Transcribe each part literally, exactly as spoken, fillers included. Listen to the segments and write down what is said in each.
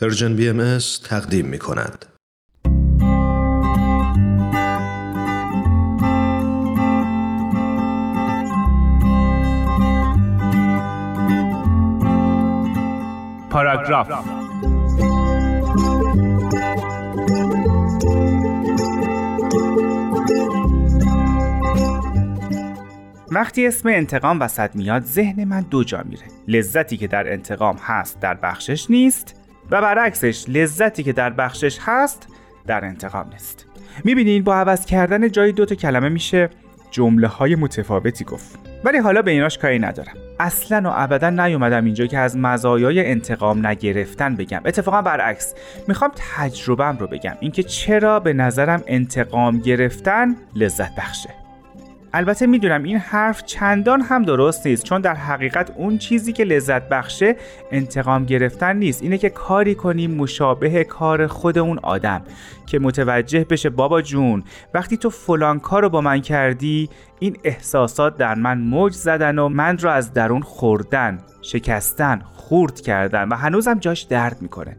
پرژن بی ام اس تقدیم می کند. پاراگراف وقتی اسم انتقام وسط میاد ذهن من دو جا میره. لذتی که در انتقام هست در بخشش نیست و برعکسش لذتی که در بخشش هست در انتقام نیست. میبینین با عوض کردن جای دوتا کلمه میشه جمله های متفاوتی گفت. ولی حالا به ایناش کاری ندارم. اصلا و ابدا نیومدم اینجا که از مزایای انتقام نگرفتن بگم. اتفاقا برعکس میخوام تجربه‌ام رو بگم، اینکه چرا به نظرم انتقام گرفتن لذت بخشه. البته میدونم این حرف چندان هم درست نیست، چون در حقیقت اون چیزی که لذت بخشه انتقام گرفتن نیست، اینه که کاری کنیم مشابه کار خود اون آدم که متوجه بشه بابا جون وقتی تو فلان کارو با من کردی این احساسات در من موج زدن و من رو از درون خوردن، شکستن، خورد کردن و هنوزم جاش درد میکنه.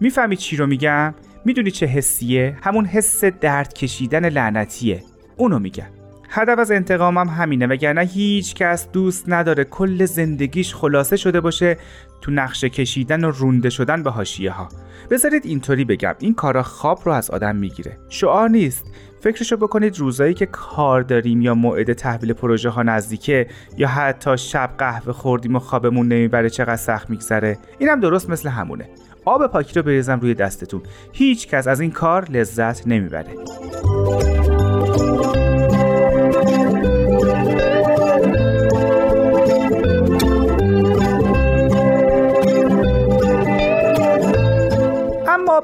میفهمی چی رو میگم؟ میدونی چه حسیه؟ همون حس درد کشیدن لعنتیه. اونو میگم. هدف از انتقامم همینه، وگرنه هیچ کس دوست نداره کل زندگیش خلاصه شده باشه تو نقشه کشیدن و رونده شدن به حاشیه ها. بذارید اینطوری بگم، این کارا خواب رو از آدم میگیره. شعار نیست. فکرشو بکنید روزایی که کار داریم یا موعد تحویل پروژه ها نزدیکه یا حتی شب قهوه خوردیم و خوابمون نمیبره چقدر سخت میگذره. اینم درست مثل همونه. آب پاکی رو بریزم روی دستتون، هیچ کس از این کار لذت نمیبره.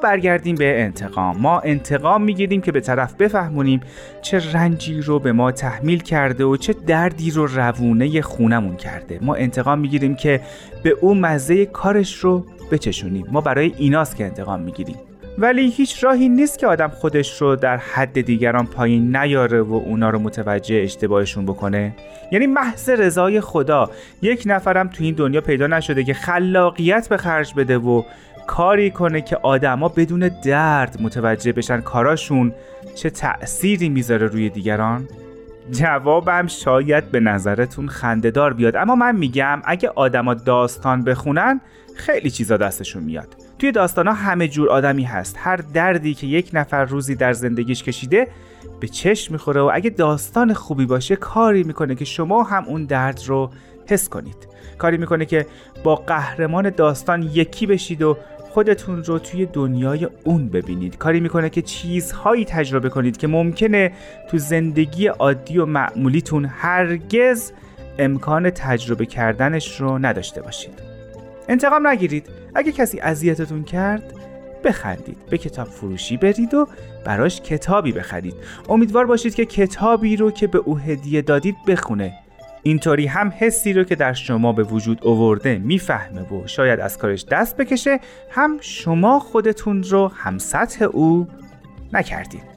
برگردیم به انتقام. ما انتقام میگیریم که به طرف بفهمونیم چه رنجی رو به ما تحمیل کرده و چه دردی رو روونه خونمون کرده. ما انتقام میگیریم که به اون مزه کارش رو بچشونیم. ما برای ایناست که انتقام میگیریم. ولی هیچ راهی نیست که آدم خودش رو در حد دیگران پایین نیاره و اونا رو متوجه اشتباهشون بکنه. یعنی محض رضای خدا یک نفرم تو این دنیا پیدا نشده که خلاقیت به خرج بده و کاری کنه که آدما بدون درد متوجه بشن کاراشون چه تأثیری میذاره روی دیگران؟ جوابم شاید به نظرتون خنده‌دار بیاد، اما من میگم اگه آدما داستان بخونن خیلی چیزا دستشون میاد. توی داستانا همه جور آدمی هست. هر دردی که یک نفر روزی در زندگیش کشیده به چشم میخوره و اگه داستان خوبی باشه کاری میکنه که شما هم اون درد رو حس کنید. کاری میکنه که با قهرمان داستان یکی بشید و خودتون رو توی دنیای اون ببینید. کاری میکنه که چیزهایی تجربه کنید که ممکنه تو زندگی عادی و معمولیتون هرگز امکان تجربه کردنش رو نداشته باشید. انتقام نگیرید. اگه کسی اذیتتون کرد بخندید، به کتاب فروشی برید و براش کتابی بخرید. امیدوار باشید که کتابی رو که به او هدیه دادید بخونه. اینطوری هم حسی رو که در شما به وجود آورده میفهمه و شاید از کارش دست بکشه، هم شما خودتون رو هم سطح او نکردید.